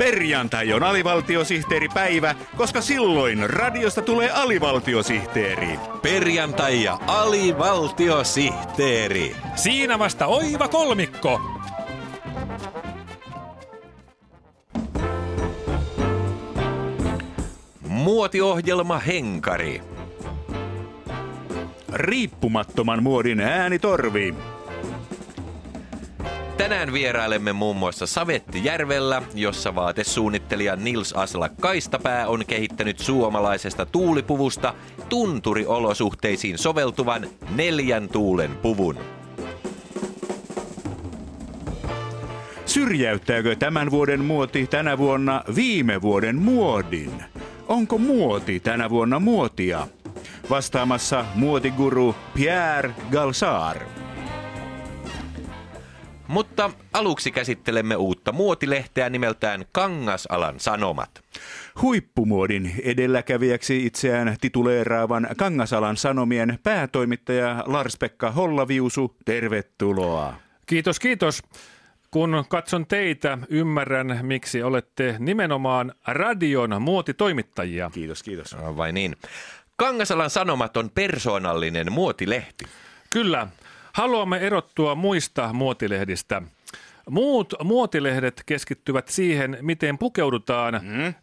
Perjantai on alivaltiosihteeripäivä, koska silloin radiosta tulee alivaltiosihteeri. Perjantai ja alivaltiosihteeri. Siinä vasta oiva kolmikko. Muotiohjelma Henkari. Riippumattoman muodin äänitorvi. Tänään vierailemme muun muassa Savetti-Järvellä, jossa vaatesuunnittelija Nils Asla Kaistapää on kehittänyt suomalaisesta tuulipuvusta tunturiolosuhteisiin soveltuvan 4 tuulen puvun. Syrjäyttääkö tämän vuoden muoti tänä vuonna viime vuoden muodin? Onko muoti tänä vuonna muotia? Vastaamassa muotiguru Pierre Galsar. Mutta aluksi käsittelemme uutta muotilehteä nimeltään Kangasalan sanomat. Huippumuodin edelläkävijäksi itseään tituleeraavan Kangasalan sanomien päätoimittaja Lars-Pekka Hollaviisu, tervetuloa. Kiitos, kiitos. Kun katson teitä, ymmärrän, miksi olette nimenomaan radion muotitoimittajia. Kiitos, kiitos. Vai niin. Kangasalan sanomat on persoonallinen muotilehti. Kyllä. Haluamme erottua muista muotilehdistä. Muut muotilehdet keskittyvät siihen, miten pukeudutaan.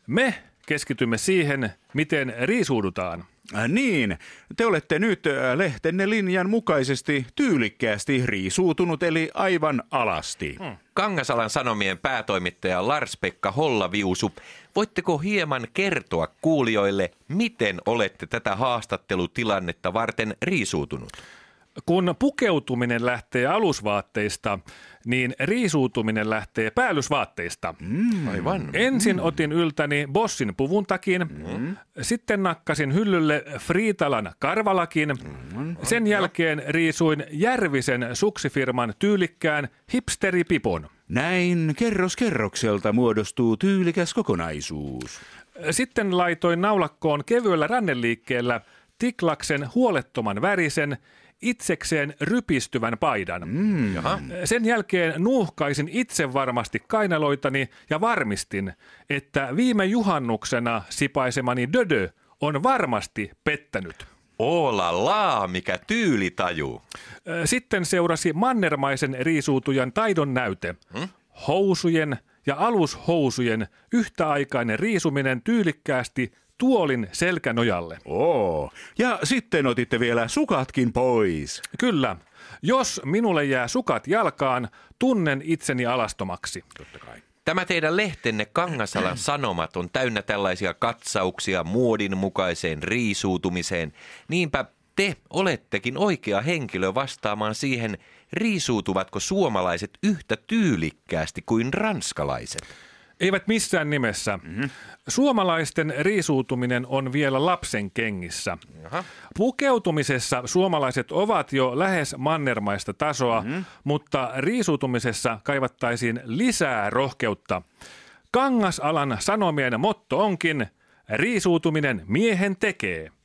Me keskitymme siihen, miten riisuudutaan. Niin, te olette nyt lehtenne linjan mukaisesti tyylikkäästi riisuutunut, eli aivan alasti. Kangasalan sanomien päätoimittaja Lars-Pekka Hollaviisu, voitteko hieman kertoa kuulijoille, miten olette tätä haastattelutilannetta varten riisuutunut? Kun pukeutuminen lähtee alusvaatteista, niin riisuutuminen lähtee päällysvaatteista. Aivan. Ensin otin yltäni Bossin puvun takin, sitten nakkasin hyllylle Friitalan karvalakin, sen jälkeen riisuin Järvisen suksifirman tyylikkään hipsteripipon. Näin kerros kerrokselta muodostuu tyylikäs kokonaisuus. Sitten laitoin naulakkoon kevyellä ranneliikkeellä Tiklaksen huolettoman värisen, itsekseen rypistyvän paidan. Sen jälkeen nuuhkaisin itsevarmasti kainaloitani ja varmistin, että viime juhannuksena sipaisemani Dödö on varmasti pettänyt. Olalaa, mikä tyylitaju! Sitten seurasi mannermaisen riisuutujan taidon näyte. Housujen ja alushousujen yhtäaikainen riisuminen tyylikkäästi tuolin selkänojalle. Ja sitten otitte vielä sukatkin pois. Kyllä. Jos minulle jää sukat jalkaan, tunnen itseni alastomaksi. Totta kai. Tämä teidän lehtenne Kangasalan sanomat on täynnä tällaisia katsauksia muodin mukaiseen riisuutumiseen. Niinpä te olettekin oikea henkilö vastaamaan siihen, riisuutuvatko suomalaiset yhtä tyylikkäästi kuin ranskalaiset. Eivät missään nimessä. Suomalaisten riisuutuminen on vielä lapsen kengissä. Pukeutumisessa suomalaiset ovat jo lähes mannermaista tasoa, mutta riisuutumisessa kaivattaisiin lisää rohkeutta. Kangasalan sanomien motto onkin, riisuutuminen miehen tekee.